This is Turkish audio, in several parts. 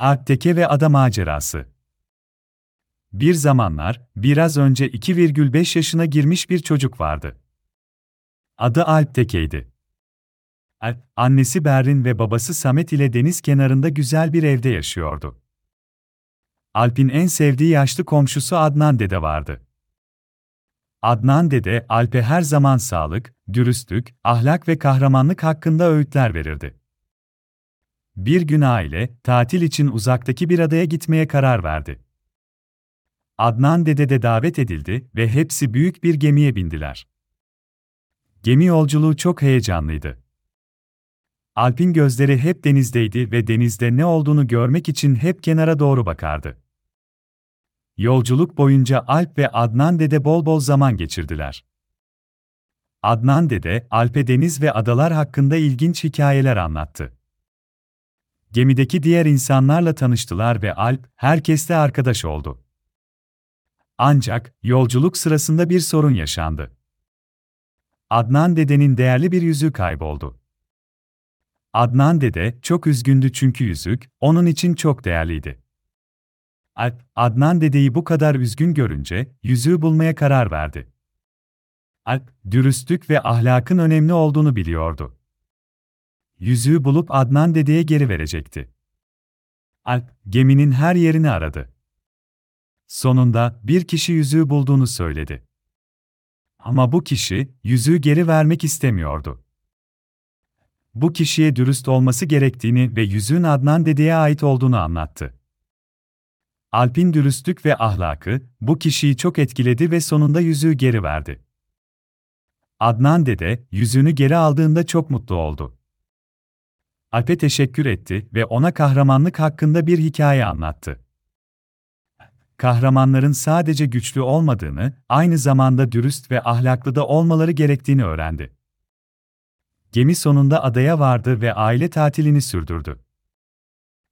Alp Teke ve Ada Macerası. Bir zamanlar, biraz önce 2,5 yaşına girmiş bir çocuk vardı. Adı Alp Teke'ydi. Alp, annesi Berin ve babası Samet ile deniz kenarında güzel bir evde yaşıyordu. Alp'in en sevdiği yaşlı komşusu Adnan Dede vardı. Adnan Dede, Alp'e her zaman sağlık, dürüstlük, ahlak ve kahramanlık hakkında öğütler verirdi. Bir gün aile, tatil için uzaktaki bir adaya gitmeye karar verdi. Adnan Dede de davet edildi ve hepsi büyük bir gemiye bindiler. Gemi yolculuğu çok heyecanlıydı. Alp'in gözleri hep denizdeydi ve denizde ne olduğunu görmek için hep kenara doğru bakardı. Yolculuk boyunca Alp ve Adnan Dede bol bol zaman geçirdiler. Adnan Dede, Alp'e deniz ve adalar hakkında ilginç hikayeler anlattı. Gemideki diğer insanlarla tanıştılar ve Alp, herkesle arkadaş oldu. Ancak, yolculuk sırasında bir sorun yaşandı. Adnan Dede'nin değerli bir yüzüğü kayboldu. Adnan Dede, çok üzgündü çünkü yüzük, onun için çok değerliydi. Alp, Adnan Dede'yi bu kadar üzgün görünce, yüzüğü bulmaya karar verdi. Alp, dürüstlük ve ahlakın önemli olduğunu biliyordu. Yüzüğü bulup Adnan Dede'ye geri verecekti. Alp, geminin her yerini aradı. Sonunda, bir kişi yüzüğü bulduğunu söyledi. Ama bu kişi, yüzüğü geri vermek istemiyordu. Bu kişiye dürüst olması gerektiğini ve yüzüğün Adnan Dede'ye ait olduğunu anlattı. Alp'in dürüstlük ve ahlakı, bu kişiyi çok etkiledi ve sonunda yüzüğü geri verdi. Adnan Dede, yüzüğünü geri aldığında çok mutlu oldu. Alp'e teşekkür etti ve ona kahramanlık hakkında bir hikaye anlattı. Kahramanların sadece güçlü olmadığını, aynı zamanda dürüst ve ahlaklı da olmaları gerektiğini öğrendi. Gemi sonunda adaya vardı ve aile tatilini sürdürdü.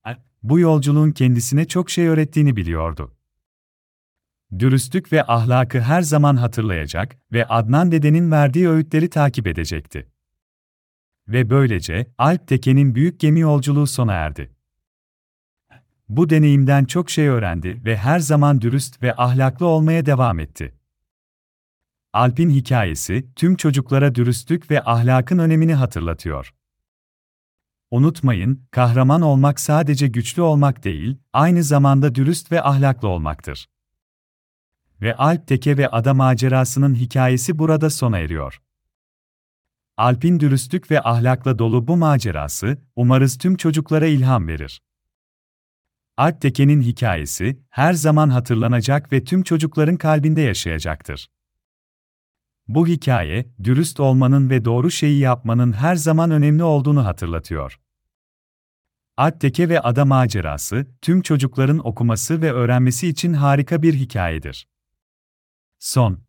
Alp, bu yolculuğun kendisine çok şey öğrettiğini biliyordu. Dürüstlük ve ahlakı her zaman hatırlayacak ve Adnan Dede'nin verdiği öğütleri takip edecekti. Ve böylece, Alp Teke'nin büyük gemi yolculuğu sona erdi. Bu deneyimden çok şey öğrendi ve her zaman dürüst ve ahlaklı olmaya devam etti. Alp'in hikayesi, tüm çocuklara dürüstlük ve ahlakın önemini hatırlatıyor. Unutmayın, kahraman olmak sadece güçlü olmak değil, aynı zamanda dürüst ve ahlaklı olmaktır. Ve Alp Teke ve Ada Macerası'nın hikayesi burada sona eriyor. Alp'in dürüstlük ve ahlakla dolu bu macerası, umarız tüm çocuklara ilham verir. Alp Teke'nin hikayesi, her zaman hatırlanacak ve tüm çocukların kalbinde yaşayacaktır. Bu hikaye, dürüst olmanın ve doğru şeyi yapmanın her zaman önemli olduğunu hatırlatıyor. Alp Teke ve Ada Macerası, tüm çocukların okuması ve öğrenmesi için harika bir hikayedir. Son.